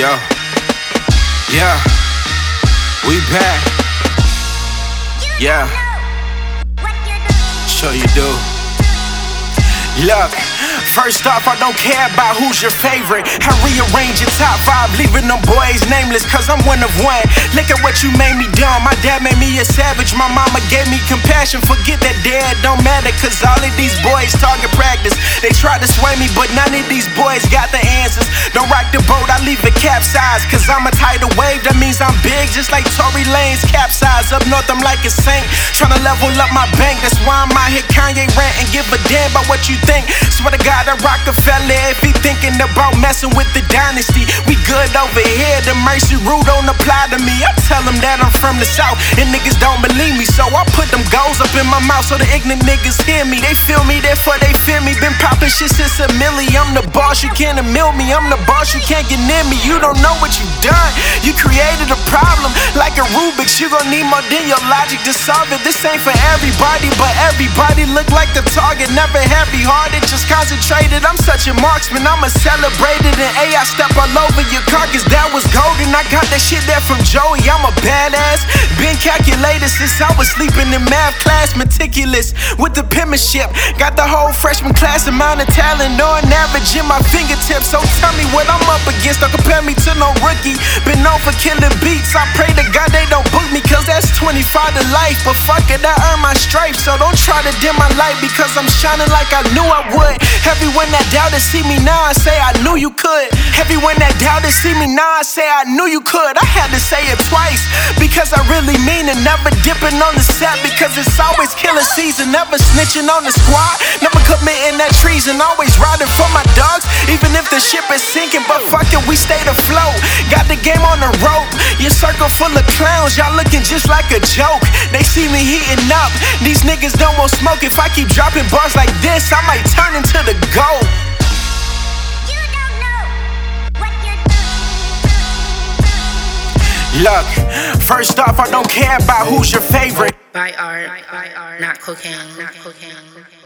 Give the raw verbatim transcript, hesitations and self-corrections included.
Yo, yeah, we back. Yeah, sure you do. Look, first off, I don't care about who's your favorite. I rearrange your top five, leaving them boys nameless, cause I'm one of one. Look at what you made me dumb. My dad made me a savage, my mama gave me compassion. Forget that dad, don't matter, cause all of these boys target practice. They tried to sway me, but none of these boys got the answers. Don't rock the boat, I leave it capsized, cause I'm a tidal wave, that means I'm big. Just like Tory Lanez, capsized. Up north, I'm like a saint, tryna level up my bank. That's why I'm out here Kanye rant and give a damn about what you think. Swear to God, I Rockefeller if he thinking about messing with the dynasty. We good over here, the mercy rule don't apply to me. I tell them that I'm from the south and niggas don't believe me, so I put them goals up in my mouth so the ignorant niggas hear me. They feel me, therefore they fear me. Been popping shit since a milli. I'm the boss, you can't admit me. I'm the boss, you can't get near me. You don't know what you done. You created a problem like a Rubik's. You gon' need more than your logic to solve it. This ain't for everybody, but everybody look like the target. Never heavy hearted, just concentrated. I'm such a marksman, I'm a celebrated. And A I step all over your carcass, that was golden. I got that shit there from Joey, I'm a badass. Been calculated since I was sleeping in math class. Meticulous with the penmanship, got the whole freshman class. Amount of talent on average in my fingertips. So tell me what I'm up against, don't compare me to no rookie. Been known for killing beats, I pray to God they don't book me, cause that's twenty-five to life. But fuck it, I earned my stripes, so don't try to dim my light, because I'm shining like I knew I would. Everyone that doubted see me now, I say I knew you could. Everyone that doubted see me now, I say I knew you could. I had to say it twice, because I really mean it. Never dipping on the set, because it's always killing season. Never snitching on the squad, never committing that treason. Always riding for my dogs, even if the ship is sinking. But fuck it, we stayed afloat, got the game on the rope. Your circle full of clowns, y'all looking just like a joke. They see me heating up, these niggas don't want smoke. If I keep dropping bars like this, I might turn into the GOAT. Look, first off, I don't care about who's your favorite. By art, by art, not cocaine, not cocaine.